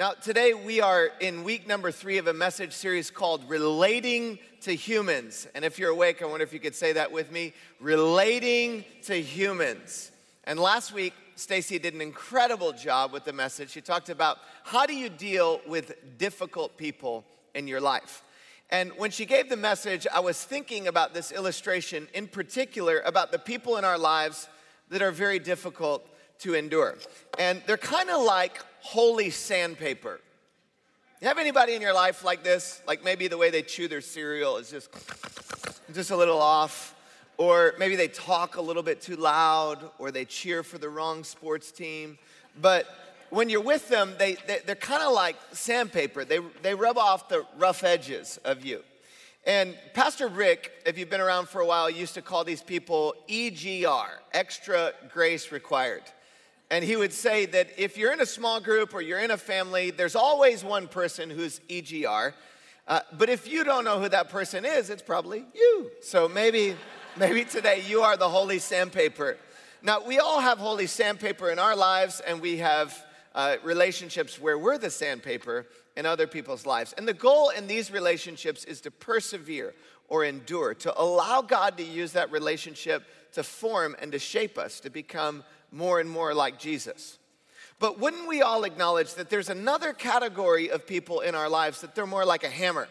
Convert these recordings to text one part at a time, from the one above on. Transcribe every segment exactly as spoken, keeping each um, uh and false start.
Now, today we are in week number three of a message series called Relating to Humans. And if you're awake, I wonder if you could say that with me. Relating to Humans. And last week, Stacy did an incredible job with the message. She talked about how do you deal with difficult people in your life. And when she gave the message, I was thinking about this illustration in particular about the people in our lives that are very difficult to endure. And they're kind of like holy sandpaper. You have anybody in your life like this? Like maybe the way they chew their cereal is just, just a little off. Or maybe they talk a little bit too loud, or they cheer for the wrong sports team. But when you're with them, they, they, they're kind of like sandpaper. They, they rub off the rough edges of you. And Pastor Rick, if you've been around for a while, used to call these people E G R, extra grace required. And he would say that if you're in a small group or you're in a family, there's always one person who's E G R. Uh, but if you don't know who that person is, it's probably you. So maybe, maybe today you are the holy sandpaper. Now, we all have holy sandpaper in our lives, and we have uh, relationships where we're the sandpaper in other people's lives. And the goal in these relationships is to persevere or endure, to allow God to use that relationship to form and to shape us, to become more and more like Jesus. But wouldn't we all acknowledge that there's another category of people in our lives that they're more like a hammer?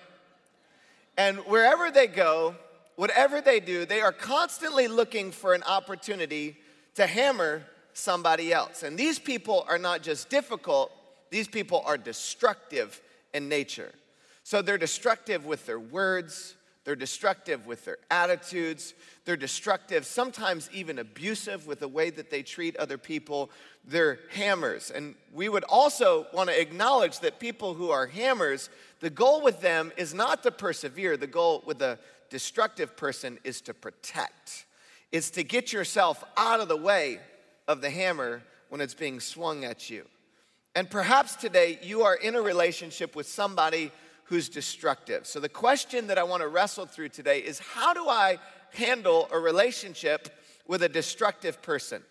And wherever they go, whatever they do, they are constantly looking for an opportunity to hammer somebody else. And these people are not just difficult, these people are destructive in nature. So they're destructive with their words, they're destructive with their attitudes. They're destructive, sometimes even abusive with the way that they treat other people. They're hammers. And we would also want to acknowledge that people who are hammers, the goal with them is not to persevere. The goal with a destructive person is to protect. It's to get yourself out of the way of the hammer when it's being swung at you. And perhaps today you are in a relationship with somebody who's destructive. So the question that I want to wrestle through today is, how do I handle a relationship with a destructive person?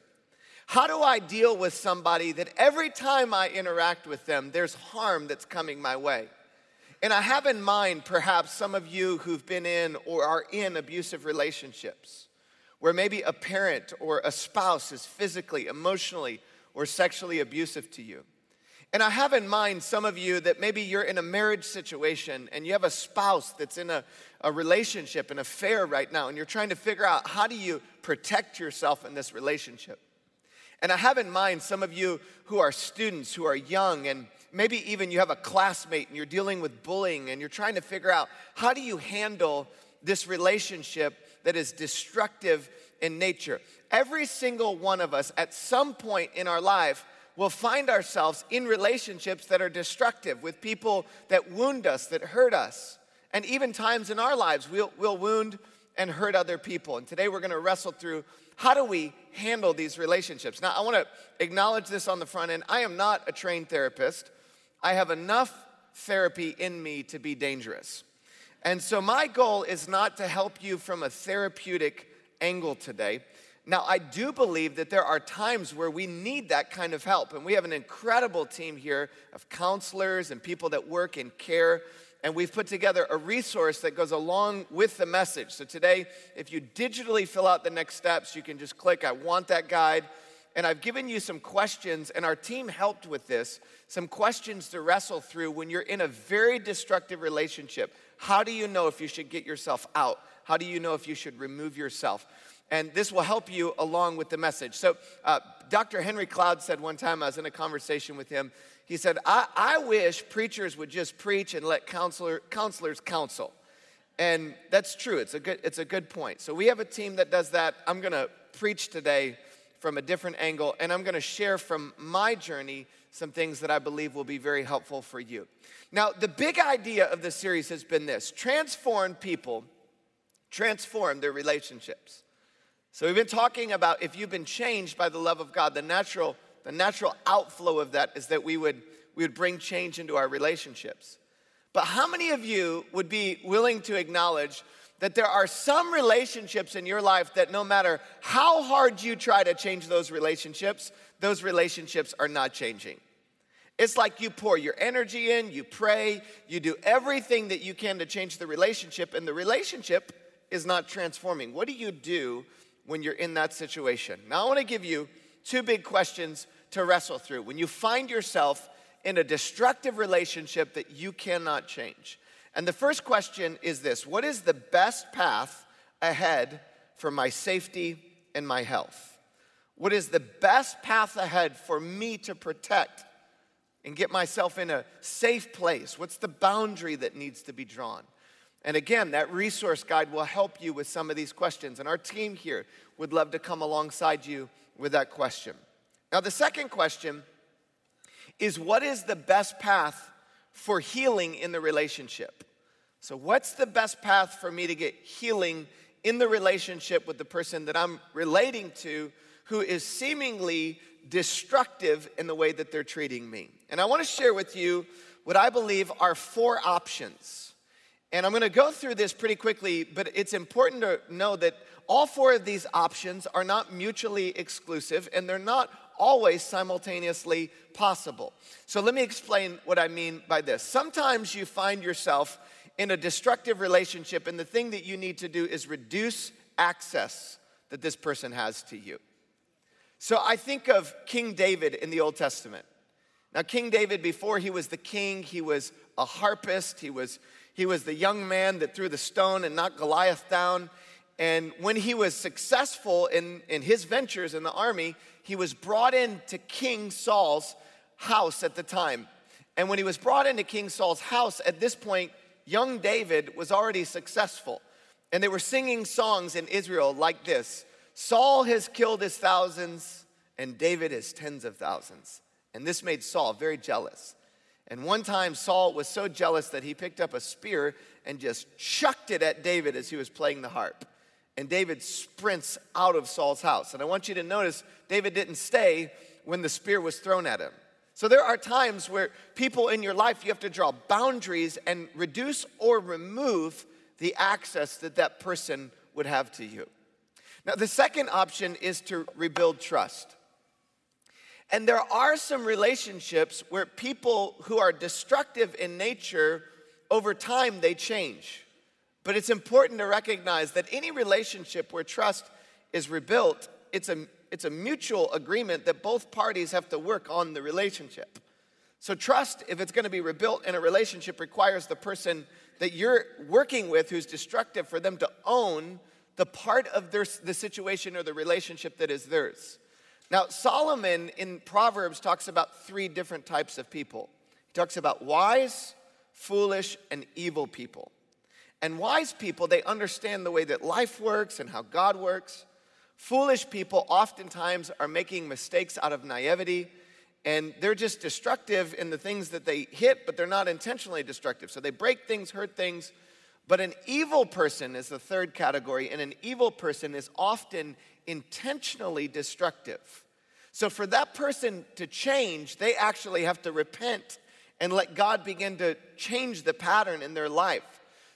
How do I deal with somebody that every time I interact with them, there's harm that's coming my way? And I have in mind perhaps some of you who've been in or are in abusive relationships, where maybe a parent or a spouse is physically, emotionally, or sexually abusive to you. And I have in mind some of you that maybe you're in a marriage situation and you have a spouse that's in a, a relationship, an affair right now, and you're trying to figure out how do you protect yourself in this relationship. And I have in mind some of you who are students, who are young, and maybe even you have a classmate and you're dealing with bullying and you're trying to figure out how do you handle this relationship that is destructive in nature. Every single one of us at some point in our life we'll find ourselves in relationships that are destructive, with people that wound us, that hurt us. And even times in our lives, we'll, we'll wound and hurt other people. And today we're going to wrestle through, how do we handle these relationships? Now, I want to acknowledge this on the front end. I am not a trained therapist. I have enough therapy in me to be dangerous. And so my goal is not to help you from a therapeutic angle today. Now, I do believe that there are times where we need that kind of help, and we have an incredible team here of counselors and people that work in care, and we've put together a resource that goes along with the message. So today, if you digitally fill out the next steps, you can just click, I want that guide, and I've given you some questions, and our team helped with this, some questions to wrestle through when you're in a very destructive relationship. How do you know if you should get yourself out? How do you know if you should remove yourself? And this will help you along with the message. So uh, Doctor Henry Cloud said one time, I was in a conversation with him, he said, I, I wish preachers would just preach and let counselor, counselors counsel. And that's true. It's a good, it's a good point. So we have a team that does that. I'm going to preach today from a different angle, and I'm going to share from my journey some things that I believe will be very helpful for you. Now, the big idea of this series has been this: transform people, transform their relationships. So we've been talking about, if you've been changed by the love of God, the natural, the natural outflow of that is that we would, we would bring change into our relationships. But how many of you would be willing to acknowledge that there are some relationships in your life that no matter how hard you try to change those relationships, those relationships are not changing? It's like you pour your energy in, you pray, you do everything that you can to change the relationship, and the relationship is not transforming. What do you do when you're in that situation? Now, I want to give you two big questions to wrestle through. When you find yourself in a destructive relationship that you cannot change. And the first question is this: what is the best path ahead for my safety and my health? What is the best path ahead for me to protect and get myself in a safe place? What's the boundary that needs to be drawn? And again, that resource guide will help you with some of these questions. And our team here would love to come alongside you with that question. Now, the second question is, what is the best path for healing in the relationship? So what's the best path for me to get healing in the relationship with the person that I'm relating to, who is seemingly destructive in the way that they're treating me? And I want to share with you what I believe are four options. And I'm going to go through this pretty quickly, but it's important to know that all four of these options are not mutually exclusive, and they're not always simultaneously possible. So let me explain what I mean by this. Sometimes you find yourself in a destructive relationship, and the thing that you need to do is reduce access that this person has to you. So I think of King David in the Old Testament. Now, King David, before he was the king, he was a harpist. He was he was the young man that threw the stone and knocked Goliath down. And when he was successful in, in his ventures in the army, he was brought into King Saul's house at the time. And when he was brought into King Saul's house, at this point, young David was already successful. And they were singing songs in Israel like this: Saul has killed his thousands, and David his tens of thousands. And this made Saul very jealous. And one time, Saul was so jealous that he picked up a spear and just chucked it at David as he was playing the harp. And David sprints out of Saul's house. And I want you to notice, David didn't stay when the spear was thrown at him. So there are times where people in your life, you have to draw boundaries and reduce or remove the access that that person would have to you. Now, the second option is to rebuild trust. And there are some relationships where people who are destructive in nature, over time they change. But it's important to recognize that any relationship where trust is rebuilt, it's a, it's a mutual agreement that both parties have to work on the relationship. So trust, if it's going to be rebuilt in a relationship, requires the person that you're working with who's destructive for them to own the part of their, the situation or the relationship that is theirs. Now, Solomon in Proverbs talks about three different types of people. He talks about wise, foolish, and evil people. And wise people, they understand the way that life works and how God works. Foolish people oftentimes are making mistakes out of naivety, and they're just destructive in the things that they hit, but they're not intentionally destructive. So they break things, hurt things. But an evil person is the third category, and an evil person is often intentionally destructive. So for that person to change, they actually have to repent and let God begin to change the pattern in their life.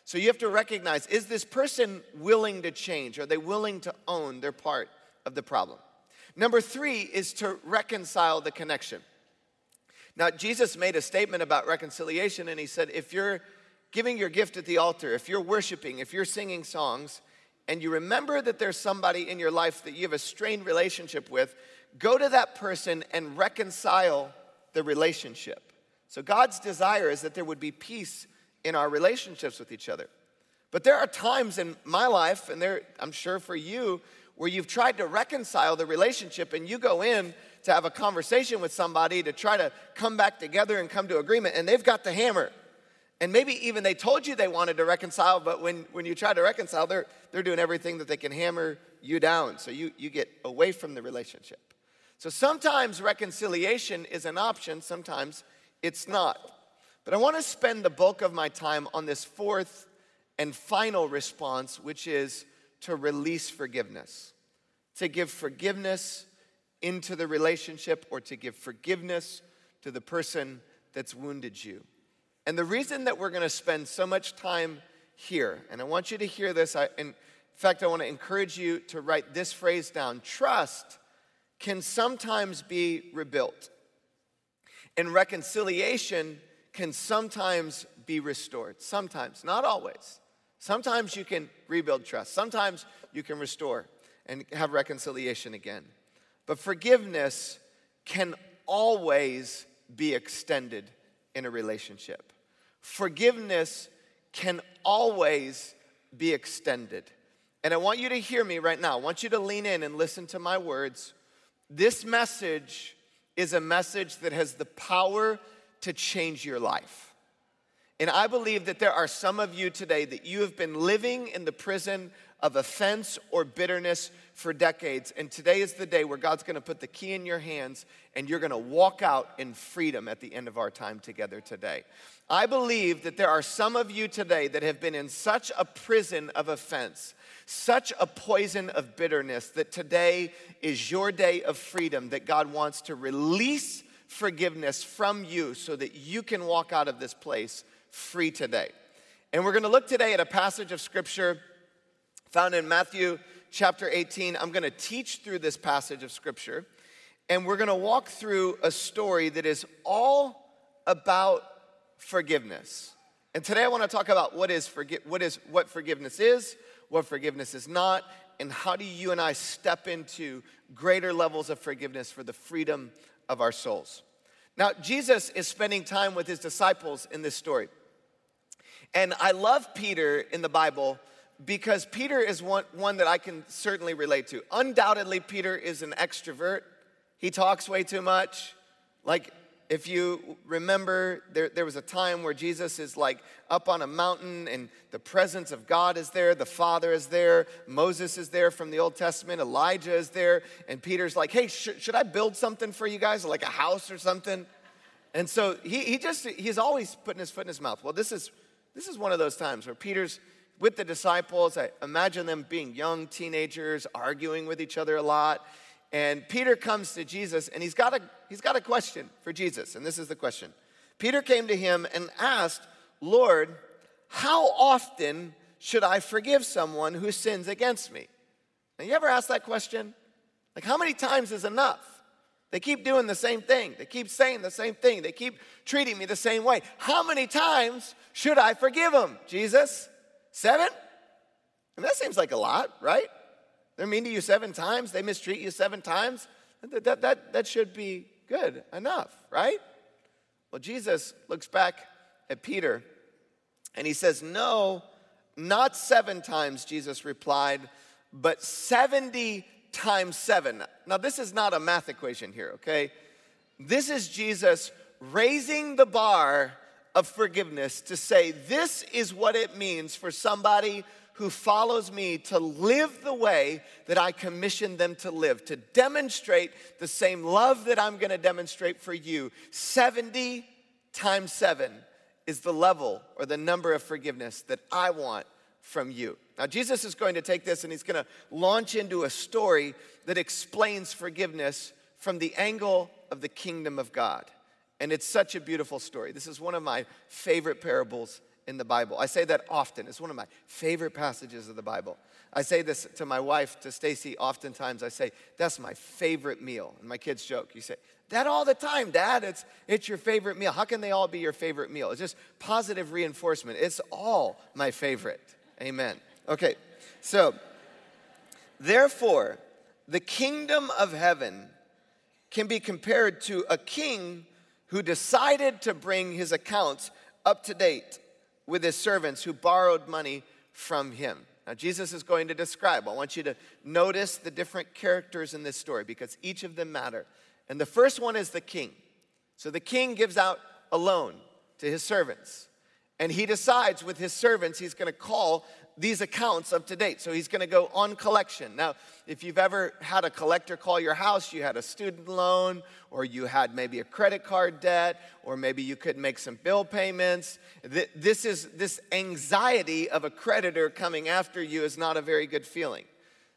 So you have to recognize, is this person willing to change? Are they willing to own their part of the problem? Number three is to reconcile the connection. Now, Jesus made a statement about reconciliation, and he said, if you're giving your gift at the altar, if you're worshiping, if you're singing songs, and you remember that there's somebody in your life that you have a strained relationship with, go to that person and reconcile the relationship. So God's desire is that there would be peace in our relationships with each other. But there are times in my life, and there, I'm sure for you, where you've tried to reconcile the relationship, and you go in to have a conversation with somebody to try to come back together and come to agreement, and they've got the hammer. And maybe even they told you they wanted to reconcile, but when, when you try to reconcile, they're, they're doing everything that they can hammer you down. So you, you get away from the relationship. So sometimes reconciliation is an option, sometimes it's not. But I want to spend the bulk of my time on this fourth and final response, which is to release forgiveness. To give forgiveness into the relationship, or to give forgiveness to the person that's wounded you. And the reason that we're going to spend so much time here, and I want you to hear this. I, in fact, I want to encourage you to write this phrase down. Trust can sometimes be rebuilt. And reconciliation can sometimes be restored. Sometimes, not always. Sometimes you can rebuild trust. Sometimes you can restore and have reconciliation again. But forgiveness can always be extended in a relationship. Forgiveness can always be extended. And I want you to hear me right now. I want you to lean in and listen to my words. This message is a message that has the power to change your life. And I believe that there are some of you today that you have been living in the prison of offense or bitterness for decades. And today is the day where God's going to put the key in your hands and you're going to walk out in freedom at the end of our time together today. I believe that there are some of you today that have been in such a prison of offense, such a poison of bitterness, that today is your day of freedom, that God wants to release forgiveness from you so that you can walk out of this place free today. And we're going to look today at a passage of scripture found in Matthew chapter eighteen. I'm going to teach through this passage of scripture, and we're going to walk through a story that is all about forgiveness. And today I want to talk about what is forgi- what is what forgiveness is, what forgiveness is not, and how do you and I step into greater levels of forgiveness for the freedom of our souls. Now, Jesus is spending time with his disciples in this story. And I love Peter in the Bible, because Peter is one, one that I can certainly relate to. Undoubtedly, Peter is an extrovert. He talks way too much. Like, if you remember, there, there was a time where Jesus is like up on a mountain and the presence of God is there, the Father is there, Moses is there from the Old Testament, Elijah is there, and Peter's like, hey, sh- should I build something for you guys, like a house or something? And so he, he just, he's always putting his foot in his mouth. Well, this is, this is one of those times where Peter's with the disciples. I imagine them being young teenagers, arguing with each other a lot. And Peter comes to Jesus, and he's got a he's got a question for Jesus. And this is the question. Peter came to him and asked, Lord, how often should I forgive someone who sins against me? Now, you ever ask that question? Like, how many times is enough? They keep doing the same thing. They keep saying the same thing. They keep treating me the same way. How many times should I forgive them, Jesus? Seven? I mean, that seems like a lot, right? They're mean to you seven times. They mistreat you seven times. That, that, that, that should be good enough, right? Well, Jesus looks back at Peter and he says, no, not seven times, Jesus replied, but seventy times seven. Now, this is not a math equation here, okay? This is Jesus raising the bar of forgiveness to say, this is what it means for somebody who follows me to live the way that I commissioned them to live, to demonstrate the same love that I'm going to demonstrate for you. seventy times seven is the level or the number of forgiveness that I want from you. Now, Jesus is going to take this and he's going to launch into a story that explains forgiveness from the angle of the kingdom of God. And it's such a beautiful story. This is one of my favorite parables in the Bible. I say that often. It's one of my favorite passages of the Bible. I say this to my wife, to Stacy, oftentimes. I say, that's my favorite meal. And my kids joke. You say, that all the time, Dad. It's, it's your favorite meal. How can they all be your favorite meal? It's just positive reinforcement. It's all my favorite. Amen. Okay, so, therefore, the kingdom of heaven can be compared to a king who decided to bring his accounts up to date with his servants who borrowed money from him. Now, Jesus is going to describe. I want you to notice the different characters in this story because each of them matter. And the first one is the king. So the king gives out a loan to his servants. And he decides with his servants he's going to call these accounts up to date. So he's going to go on collection. Now, if you've ever had a collector call your house, you had a student loan, or you had maybe a credit card debt, or maybe you couldn't make some bill payments. This is this anxiety of a creditor coming after you is not a very good feeling.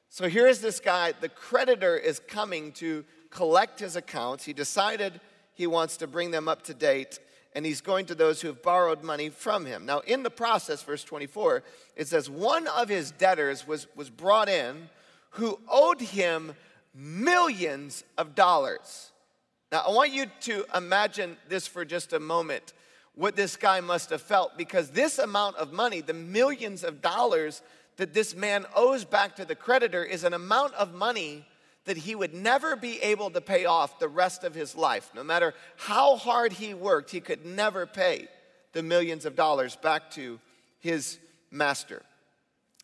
So here is this guy. The creditor is coming to collect his accounts. He decided he wants to bring them up to date. And he's going to those who have borrowed money from him. Now, in the process, verse twenty-four, it says, one of his debtors was, was brought in who owed him millions of dollars. Now, I want you to imagine this for just a moment, what this guy must have felt, because this amount of money, the millions of dollars that this man owes back to the creditor, is an amount of money that he would never be able to pay off the rest of his life. No matter how hard he worked, he could never pay the millions of dollars back to his master.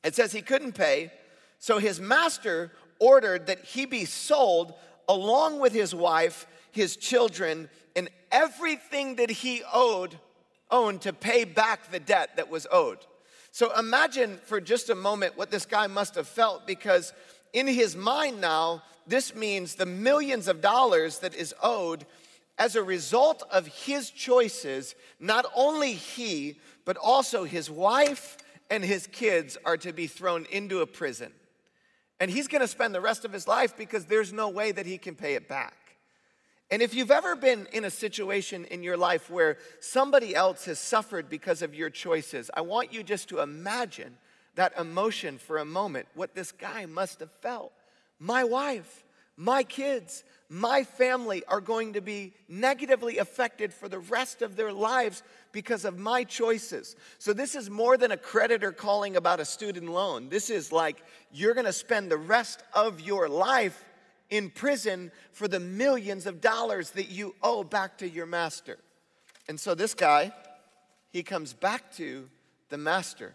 It says he couldn't pay, so his master ordered that he be sold along with his wife, his children, and everything that he owed, owned to pay back the debt that was owed. So imagine for just a moment what this guy must have felt, because in his mind now, this means the millions of dollars that is owed as a result of his choices, not only he, but also his wife and his kids are to be thrown into a prison. And he's going to spend the rest of his life because there's no way that he can pay it back. And if you've ever been in a situation in your life where somebody else has suffered because of your choices, I want you just to imagine that emotion for a moment, what this guy must have felt. My wife, my kids, my family are going to be negatively affected for the rest of their lives because of my choices. So this is more than a creditor calling about a student loan. This is like, you're going to spend the rest of your life in prison for the millions of dollars that you owe back to your master. And so this guy, he comes back to the master.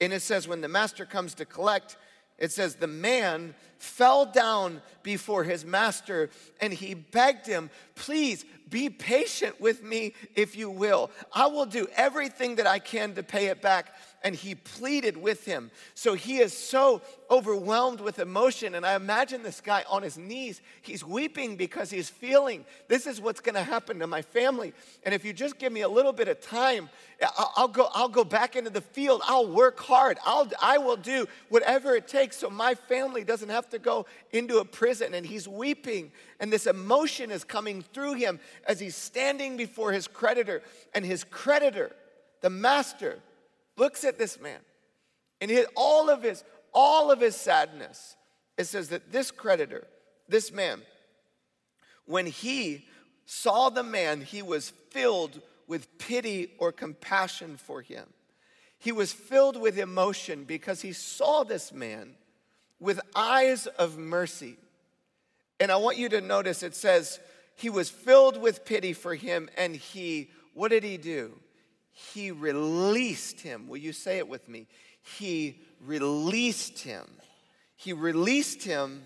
And it says when the master comes to collect, it says the man fell down before his master and he begged him, please be patient with me if you will. I will do everything that I can to pay it back. And he pleaded with him. So he is so overwhelmed with emotion. And I imagine this guy on his knees. He's weeping because he's feeling, this is what's going to happen to my family. And if you just give me a little bit of time, I'll go, I'll go back into the field. I'll work hard. I'll, I will do whatever it takes so my family doesn't have to go into a prison. And he's weeping. And this emotion is coming through him as he's standing before his creditor. And his creditor, the master, looks at this man, and his, all of his, all of his sadness. It says that this creditor, this man, when he saw the man, he was filled with pity or compassion for him. He was filled with emotion because he saw this man with eyes of mercy. And I want you to notice it says he was filled with pity for him, and he, what did he do? He released him. Will you say it with me? He released him. He released him.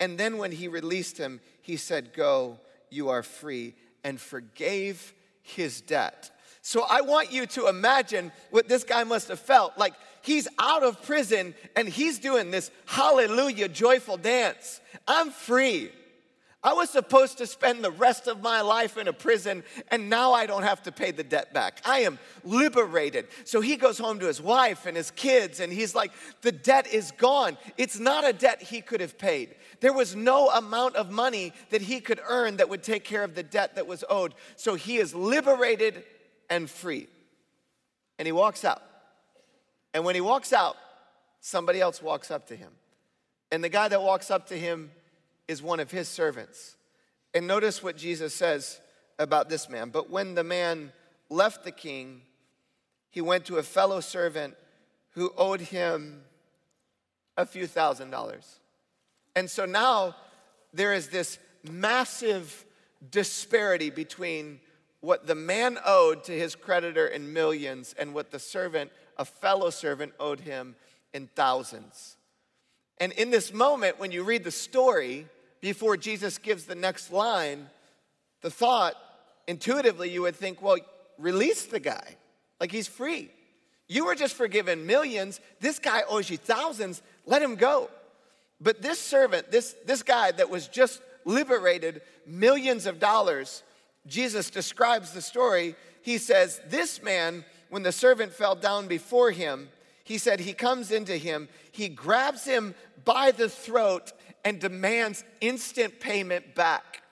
And then when he released him, he said, go, you are free, and forgave his debt. So I want you to imagine what this guy must have felt. Like, he's out of prison and he's doing this hallelujah joyful dance. I'm free. I was supposed to spend the rest of my life in a prison, and now I don't have to pay the debt back. I am liberated. So he goes home to his wife and his kids, and he's like, the debt is gone. It's not a debt he could have paid. There was no amount of money that he could earn that would take care of the debt that was owed. So he is liberated and free. And he walks out. And when he walks out, somebody else walks up to him. And the guy that walks up to him is one of his servants. And notice what Jesus says about this man. But when the man left the king, he went to a fellow servant who owed him a few thousand dollars. And so now there is this massive disparity between what the man owed to his creditor in millions and what the servant, a fellow servant, owed him in thousands. And in this moment, when you read the story, before Jesus gives the next line, the thought, intuitively, you would think, well, release the guy. Like, he's free. You were just forgiven millions. This guy owes you thousands. Let him go. But this servant, this, this guy that was just liberated millions of dollars, Jesus describes the story. He says, this man, when the servant fell down before him, he said he comes into him, he grabs him by the throat and demands instant payment back.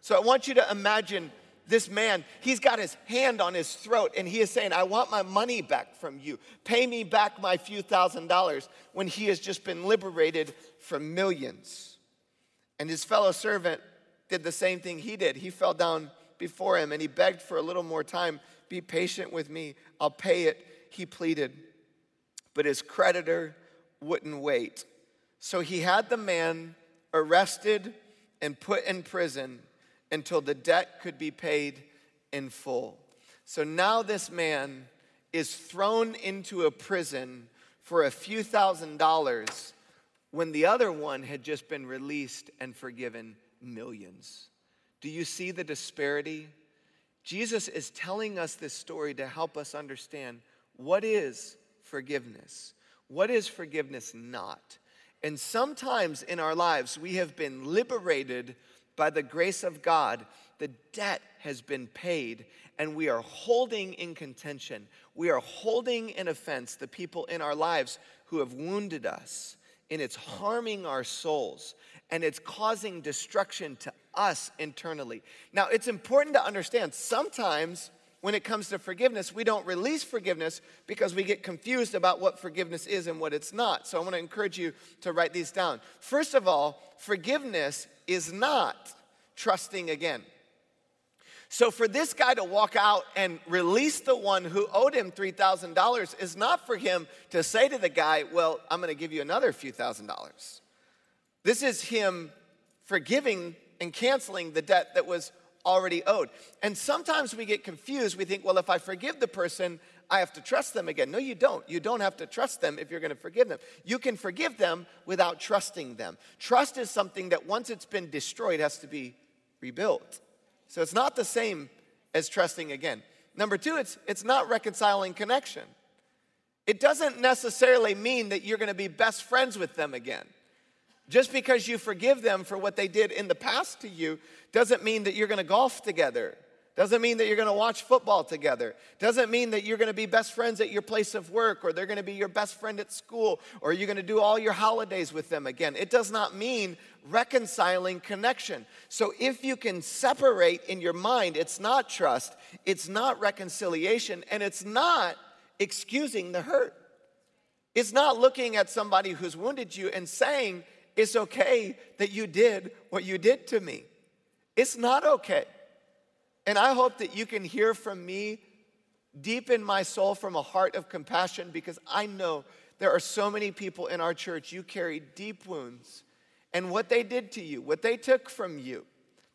So I want you to imagine this man, he's got his hand on his throat and he is saying, I want my money back from you. Pay me back my few thousand dollars, when he has just been liberated from millions. And his fellow servant did the same thing he did. He fell down before him and he begged for a little more time. Be patient with me, I'll pay it, he pleaded. But his creditor wouldn't wait. So he had the man arrested and put in prison until the debt could be paid in full. So now this man is thrown into a prison for a few thousand dollars when the other one had just been released and forgiven millions. Do you see the disparity? Jesus is telling us this story to help us understand what is forgiveness. What is forgiveness not? And sometimes in our lives, we have been liberated by the grace of God. The debt has been paid, and we are holding in contention. We are holding in offense the people in our lives who have wounded us, and it's harming our souls, and it's causing destruction to us internally. Now, it's important to understand sometimes when it comes to forgiveness, we don't release forgiveness because we get confused about what forgiveness is and what it's not. So I want to encourage you to write these down. First of all, forgiveness is not trusting again. So for this guy to walk out and release the one who owed him three thousand dollars is not for him to say to the guy, well, I'm going to give you another few thousand dollars. This is him forgiving and canceling the debt that was already owed. And sometimes we get confused. We think, well, if I forgive the person, I have to trust them again. No, you don't. You don't have to trust them if you're going to forgive them. You can forgive them without trusting them. Trust is something that once it's been destroyed has to be rebuilt. So it's not the same as trusting again. Number two, it's it's not reconciling connection. It doesn't necessarily mean that you're going to be best friends with them again. Just because you forgive them for what they did in the past to you doesn't mean that you're going to golf together. Doesn't mean that you're going to watch football together. Doesn't mean that you're going to be best friends at your place of work, or they're going to be your best friend at school, or you're going to do all your holidays with them again. It does not mean reconciling connection. So if you can separate in your mind, it's not trust, it's not reconciliation, and it's not excusing the hurt. It's not looking at somebody who's wounded you and saying, it's okay that you did what you did to me. It's not okay. And I hope that you can hear from me deep in my soul from a heart of compassion, because I know there are so many people in our church, you carry deep wounds. And what they did to you, what they took from you,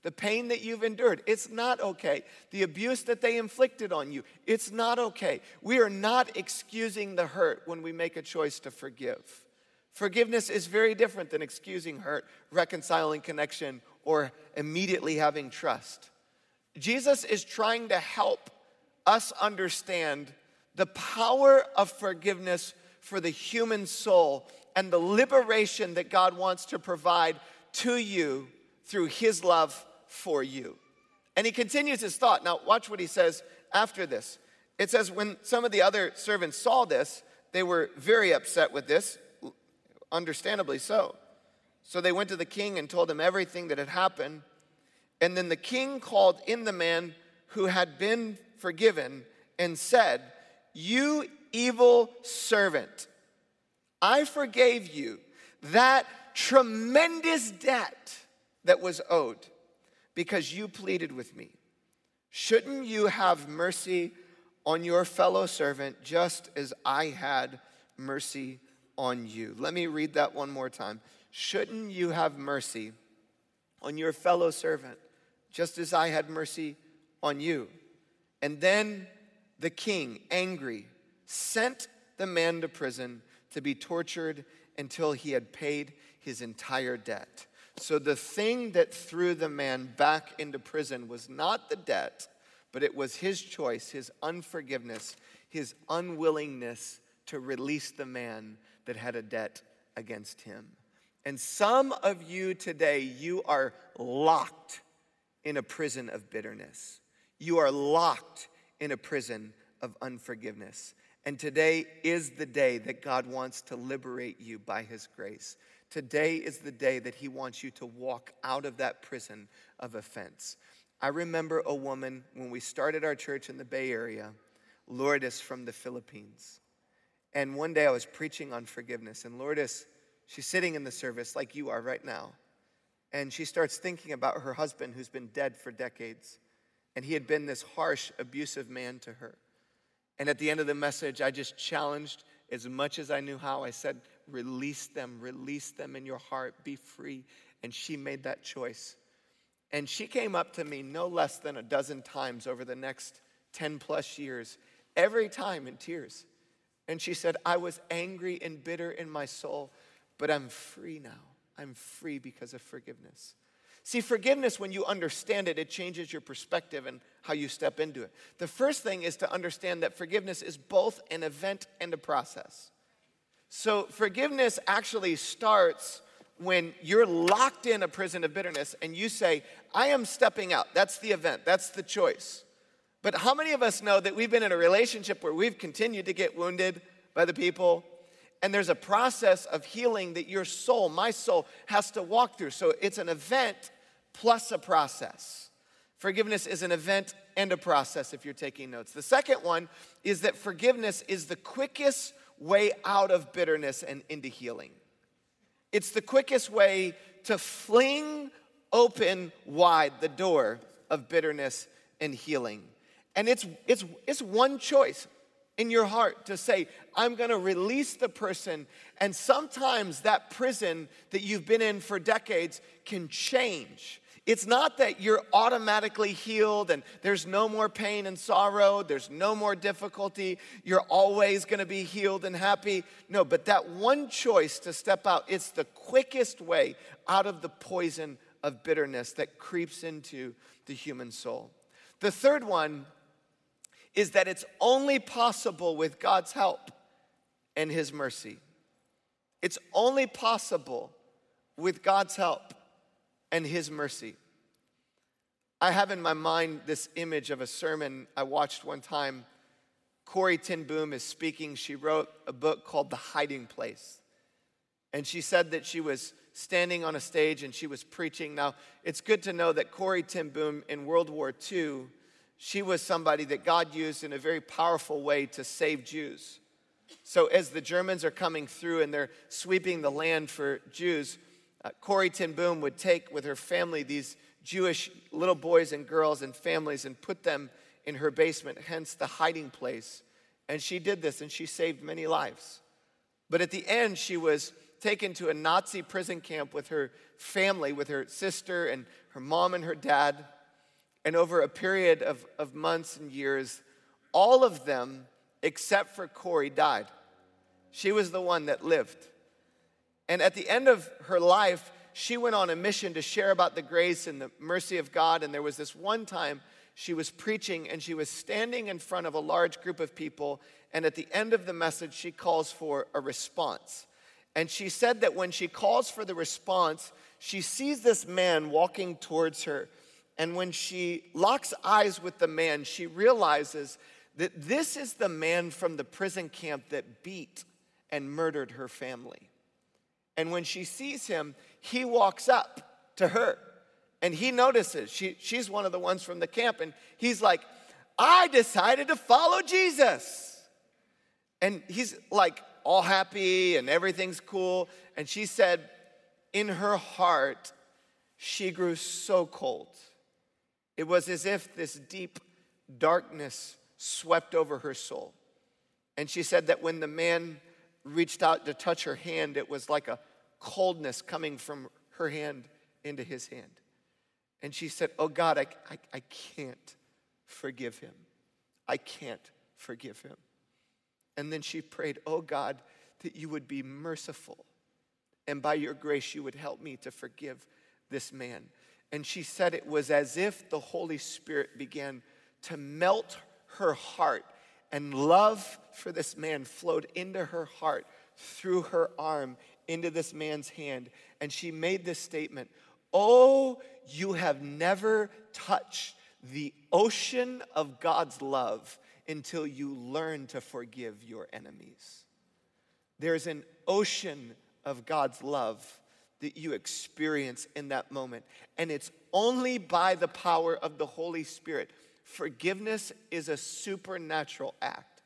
the pain that you've endured, it's not okay. The abuse that they inflicted on you, it's not okay. We are not excusing the hurt when we make a choice to forgive. Forgiveness is very different than excusing hurt, reconciling connection, or immediately having trust. Jesus is trying to help us understand the power of forgiveness for the human soul and the liberation that God wants to provide to you through his love for you. And he continues his thought. Now, watch what he says after this. It says, when some of the other servants saw this, they were very upset with this. Understandably so. So they went to the king and told him everything that had happened. And then the king called in the man who had been forgiven and said, you evil servant, I forgave you that tremendous debt that was owed because you pleaded with me. Shouldn't you have mercy on your fellow servant just as I had mercy on you? Let me read that one more time. Shouldn't you have mercy on your fellow servant, just as I had mercy on you? And then the king, angry, sent the man to prison to be tortured until he had paid his entire debt. So the thing that threw the man back into prison was not the debt, but it was his choice, his unforgiveness, his unwillingness to release the man that had a debt against him. And some of you today, you are locked in a prison of bitterness. You are locked in a prison of unforgiveness. And today is the day that God wants to liberate you by his grace. Today is the day that he wants you to walk out of that prison of offense. I remember a woman when we started our church in the Bay Area, Lourdes from the Philippines. And one day I was preaching on forgiveness, and Lourdes, she's sitting in the service like you are right now. And she starts thinking about her husband who's been dead for decades. And he had been this harsh, abusive man to her. And at the end of the message, I just challenged as much as I knew how. I said, release them, release them in your heart, be free. And she made that choice. And she came up to me no less than a dozen times over the next ten plus years, every time in tears. And she said, I was angry and bitter in my soul, but I'm free now. I'm free because of forgiveness. See, forgiveness, when you understand it, it changes your perspective and how you step into it. The first thing is to understand that forgiveness is both an event and a process. So forgiveness actually starts when you're locked in a prison of bitterness and you say, I am stepping out. That's the event. That's the choice. But how many of us know that we've been in a relationship where we've continued to get wounded by the people? And there's a process of healing that your soul, my soul, has to walk through. So it's an event plus a process. Forgiveness is an event and a process, if you're taking notes. The second one is that forgiveness is the quickest way out of bitterness and into healing. It's the quickest way to fling open wide the door of bitterness and healing. And it's it's it's one choice in your heart to say, I'm going to release the person. And sometimes that prison that you've been in for decades can change. It's not that you're automatically healed and there's no more pain and sorrow. There's no more difficulty. You're always going to be healed and happy. No, but that one choice to step out, it's the quickest way out of the poison of bitterness that creeps into the human soul. The third one is that it's only possible with God's help and his mercy. It's only possible with God's help and his mercy. I have in my mind this image of a sermon I watched one time. Corrie Ten Boom is speaking. She wrote a book called The Hiding Place. And she said that she was standing on a stage and she was preaching. Now, it's good to know that Corrie Ten Boom in World War Two, she was somebody that God used in a very powerful way to save Jews. So as the Germans are coming through and they're sweeping the land for Jews, uh, Corrie Ten Boom would take with her family these Jewish little boys and girls and families and put them in her basement, hence the hiding place. And she did this and she saved many lives. But at the end, she was taken to a Nazi prison camp with her family, with her sister and her mom and her dad. And over a period of, of months and years, all of them, except for Corrie, died. She was the one that lived. And at the end of her life, she went on a mission to share about the grace and the mercy of God. And there was this one time she was preaching and she was standing in front of a large group of people. And at the end of the message, she calls for a response. And she said that when she calls for the response, she sees this man walking towards her. And when she locks eyes with the man, she realizes that this is the man from the prison camp that beat and murdered her family. And when she sees him, he walks up to her. And he notices, she, she's one of the ones from the camp. And he's like, I decided to follow Jesus. And he's like all happy and everything's cool. And she said, in her heart, she grew so cold. It was as if this deep darkness swept over her soul. And she said that when the man reached out to touch her hand, it was like a coldness coming from her hand into his hand. And she said, oh God, I, I, I can't forgive him. I can't forgive him. And then she prayed, oh God, that you would be merciful. And by your grace, you would help me to forgive this man. And she said it was as if the Holy Spirit began to melt her heart, and love for this man flowed into her heart, through her arm, into this man's hand. And she made this statement, oh, you have never touched the ocean of God's love until you learn to forgive your enemies. There's an ocean of God's love that you experience in that moment. And it's only by the power of the Holy Spirit. Forgiveness is a supernatural act.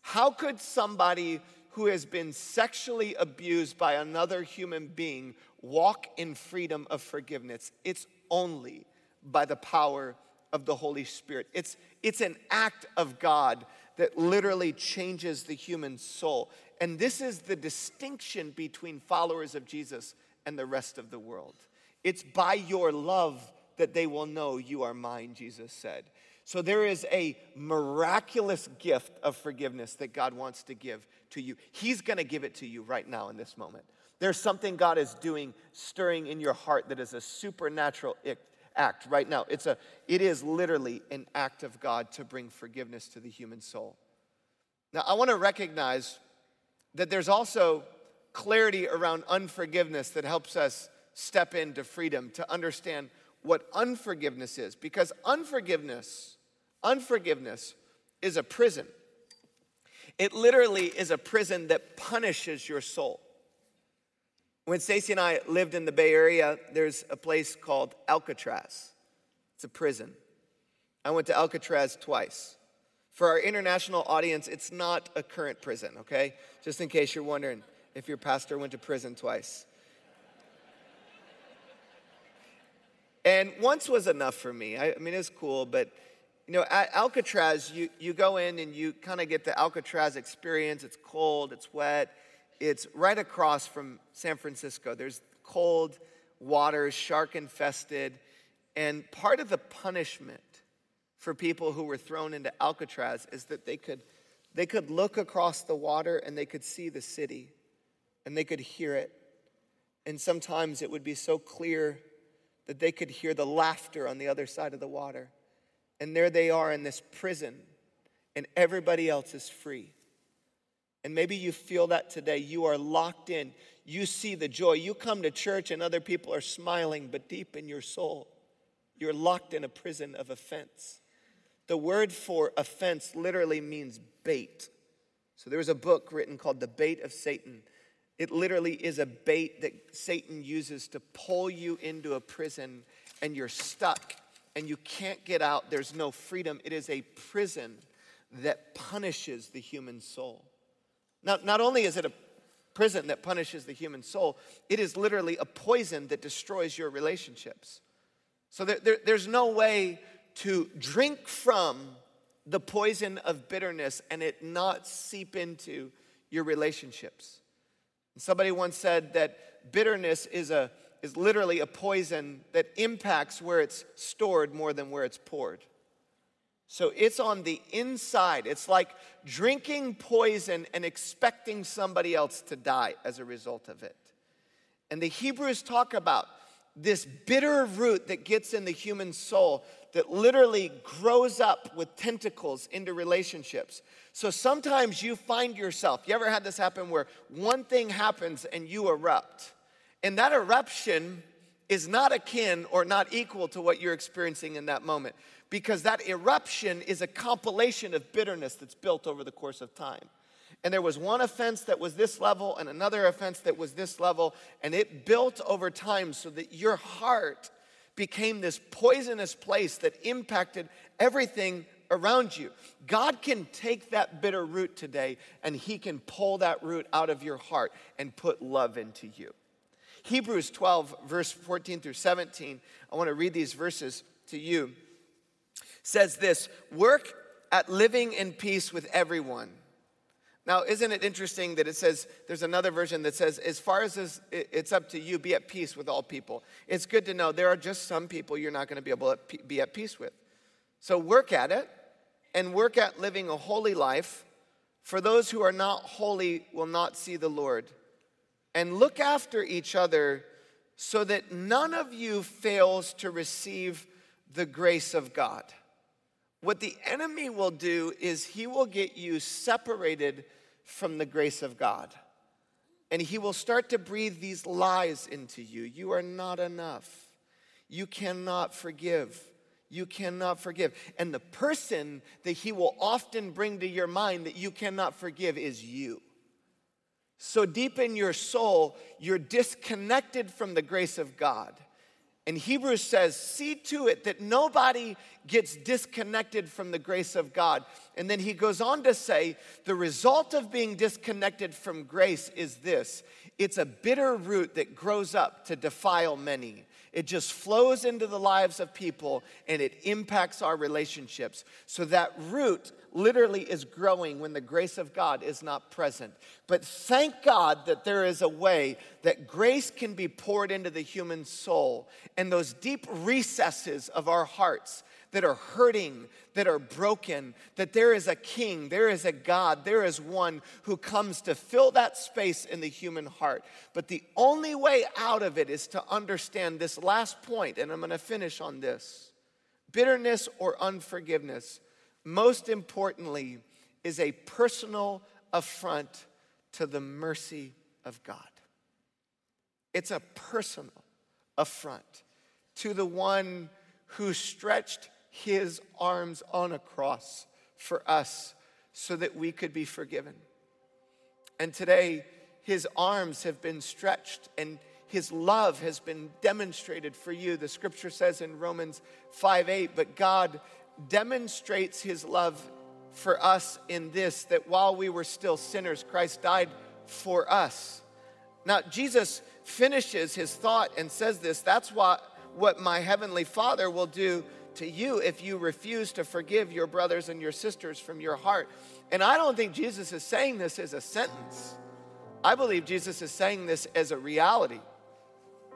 How could somebody who has been sexually abused by another human being walk in freedom of forgiveness? It's only by the power of the Holy Spirit. It's, it's an act of God that literally changes the human soul. And this is the distinction between followers of Jesus and the rest of the world. It's by your love that they will know you are mine, Jesus said. So there is a miraculous gift of forgiveness that God wants to give to you. He's going to give it to you right now in this moment. There's something God is doing, stirring in your heart that is a supernatural act right now. It's a, it is literally an act of God to bring forgiveness to the human soul. Now, I want to recognize that there's also clarity around unforgiveness that helps us step into freedom to understand what unforgiveness is. Because unforgiveness... Unforgiveness is a prison. It literally is a prison that punishes your soul. When Stacy and I lived in the Bay Area, there's a place called Alcatraz. It's a prison. I went to Alcatraz twice. For our international audience, it's not a current prison, okay? Just in case you're wondering if your pastor went to prison twice. And once was enough for me. I, I mean, it was cool, but... You know, at Alcatraz, you, you go in and you kind of get the Alcatraz experience. It's cold, it's wet. It's right across from San Francisco. There's cold water, shark infested. And part of the punishment for people who were thrown into Alcatraz is that they could, they could look across the water and they could see the city and they could hear it. And sometimes it would be so clear that they could hear the laughter on the other side of the water. And there they are in this prison, and everybody else is free. And maybe you feel that today. You are locked in. You see the joy. You come to church and other people are smiling, but deep in your soul, you're locked in a prison of offense. The word for offense literally means bait. So there was a book written called The Bait of Satan. It literally is a bait that Satan uses to pull you into a prison, and you're stuck. And you can't get out. There's no freedom. It is a prison that punishes the human soul. Not, not only is it a prison that punishes the human soul, it is literally a poison that destroys your relationships. So there, there, there's no way to drink from the poison of bitterness and it not seep into your relationships. And somebody once said that bitterness is a is literally a poison that impacts where it's stored more than where it's poured. So it's on the inside. It's like drinking poison and expecting somebody else to die as a result of it. And the Hebrews talk about this bitter root that gets in the human soul that literally grows up with tentacles into relationships. So sometimes you find yourself, you ever had this happen where one thing happens and you erupt? And that eruption is not akin or not equal to what you're experiencing in that moment, because that eruption is a compilation of bitterness that's built over the course of time. And there was one offense that was this level and another offense that was this level, and it built over time so that your heart became this poisonous place that impacted everything around you. God can take that bitter root today and he can pull that root out of your heart and put love into you. Hebrews twelve, verse fourteen through seventeen, I want to read these verses to you, says this: work at living in peace with everyone. Now, isn't it interesting that it says, there's another version that says, as far as this, it's up to you, be at peace with all people. It's good to know there are just some people you're not going to be able to be at peace with. So work at it, and work at living a holy life, for those who are not holy will not see the Lord. And look after each other so that none of you fails to receive the grace of God. What the enemy will do is he will get you separated from the grace of God. And he will start to breathe these lies into you. You are not enough. You cannot forgive. You cannot forgive. And the person that he will often bring to your mind that you cannot forgive is you. So deep in your soul, you're disconnected from the grace of God. And Hebrews says, see to it that nobody gets disconnected from the grace of God. And then he goes on to say, the result of being disconnected from grace is this. It's a bitter root that grows up to defile many. It just flows into the lives of people and it impacts our relationships. So that root literally is growing when the grace of God is not present. But thank God that there is a way that grace can be poured into the human soul and those deep recesses of our hearts that are hurting, that are broken, that there is a king, there is a God, there is one who comes to fill that space in the human heart. But the only way out of it is to understand this last point, and I'm going to finish on this. Bitterness or unforgiveness, most importantly, is a personal affront to the mercy of God. It's a personal affront to the one who stretched his arms on a cross for us so that we could be forgiven. And today, his arms have been stretched and his love has been demonstrated for you. The scripture says in Romans five eight, but God demonstrates his love for us in this, that while we were still sinners, Christ died for us. Now, Jesus finishes his thought and says this, that's why what my heavenly Father will do to you if you refuse to forgive your brothers and your sisters from your heart. And I don't think Jesus is saying this as a sentence. I believe Jesus is saying this as a reality.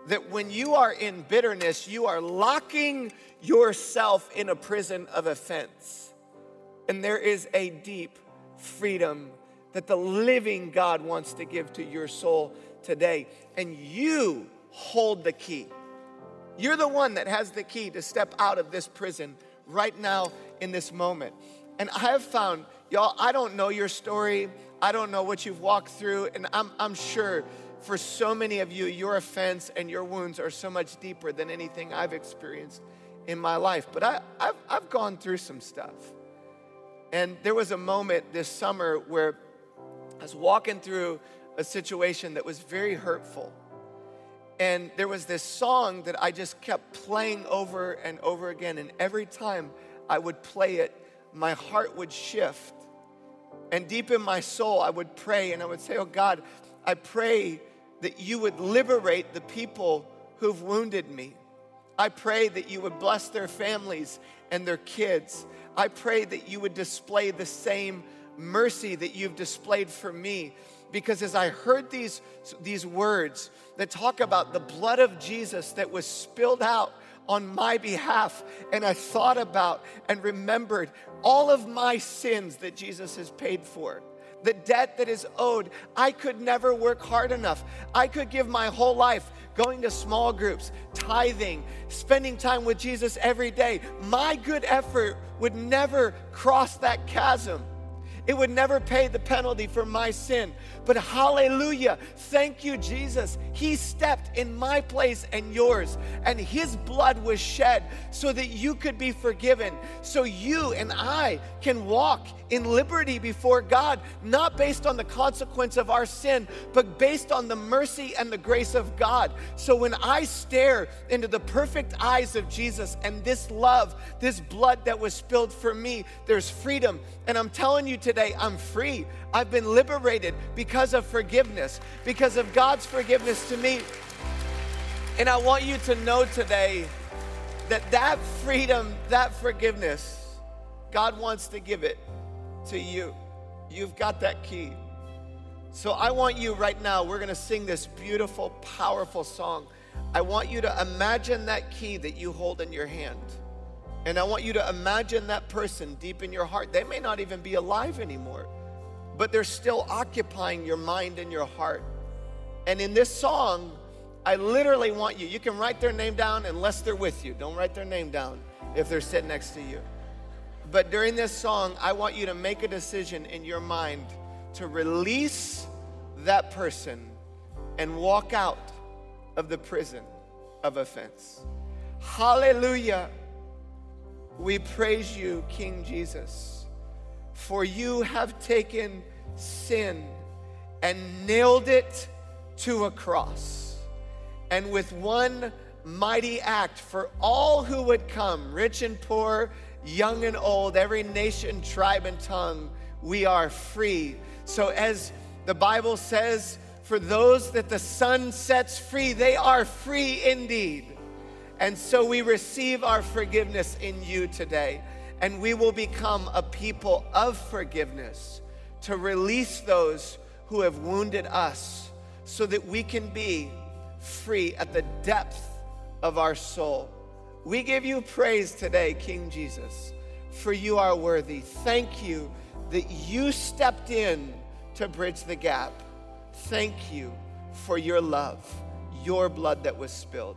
That when you are in bitterness, you are locking yourself in a prison of offense. And there is a deep freedom that the living God wants to give to your soul today. And you hold the key. You're the one that has the key to step out of this prison right now in this moment. And I have found, y'all, I don't know your story. I don't know what you've walked through. And I'm, I'm sure for so many of you, your offense and your wounds are so much deeper than anything I've experienced in my life. But I, I've, I've gone through some stuff. And there was a moment this summer where I was walking through a situation that was very hurtful. And there was this song that I just kept playing over and over again. And every time I would play it, my heart would shift. And deep in my soul, I would pray and I would say, oh God, I pray that you would liberate the people who've wounded me. I pray that you would bless their families and their kids. I pray that you would display the same mercy that you've displayed for me. Because as I heard these, these words that talk about the blood of Jesus that was spilled out on my behalf, and I thought about and remembered all of my sins that Jesus has paid for, the debt that is owed, I could never work hard enough. I could give my whole life going to small groups, tithing, spending time with Jesus every day. My good effort would never cross that chasm. It would never pay the penalty for my sin. But hallelujah, thank you, Jesus. He stepped in my place and yours, and his blood was shed so that you could be forgiven, so you and I can walk in liberty before God, not based on the consequence of our sin, but based on the mercy and the grace of God. So when I stare into the perfect eyes of Jesus and this love, this blood that was spilled for me, there's freedom. And I'm telling you today, Today, I'm free. I've been liberated because of forgiveness, because of God's forgiveness to me. And I want you to know today that that freedom, that forgiveness, God wants to give it to you. You've got that key. So I want you right now, we're going to sing this beautiful, powerful song. I want you to imagine that key that you hold in your hand. And I want you to imagine that person deep in your heart. They may not even be alive anymore, but they're still occupying your mind and your heart. And in this song, I literally want you, you can write their name down unless they're with you. Don't write their name down if they're sitting next to you. But during this song, I want you to make a decision in your mind to release that person and walk out of the prison of offense. Hallelujah. We praise you, King Jesus, for you have taken sin and nailed it to a cross. And with one mighty act for all who would come, rich and poor, young and old, every nation, tribe, and tongue, we are free. So as the Bible says, for those that the Son sets free, they are free indeed. And so we receive our forgiveness in you today, and we will become a people of forgiveness to release those who have wounded us so that we can be free at the depth of our soul. We give you praise today, King Jesus, for you are worthy. Thank you that you stepped in to bridge the gap. Thank you for your love, your blood that was spilled.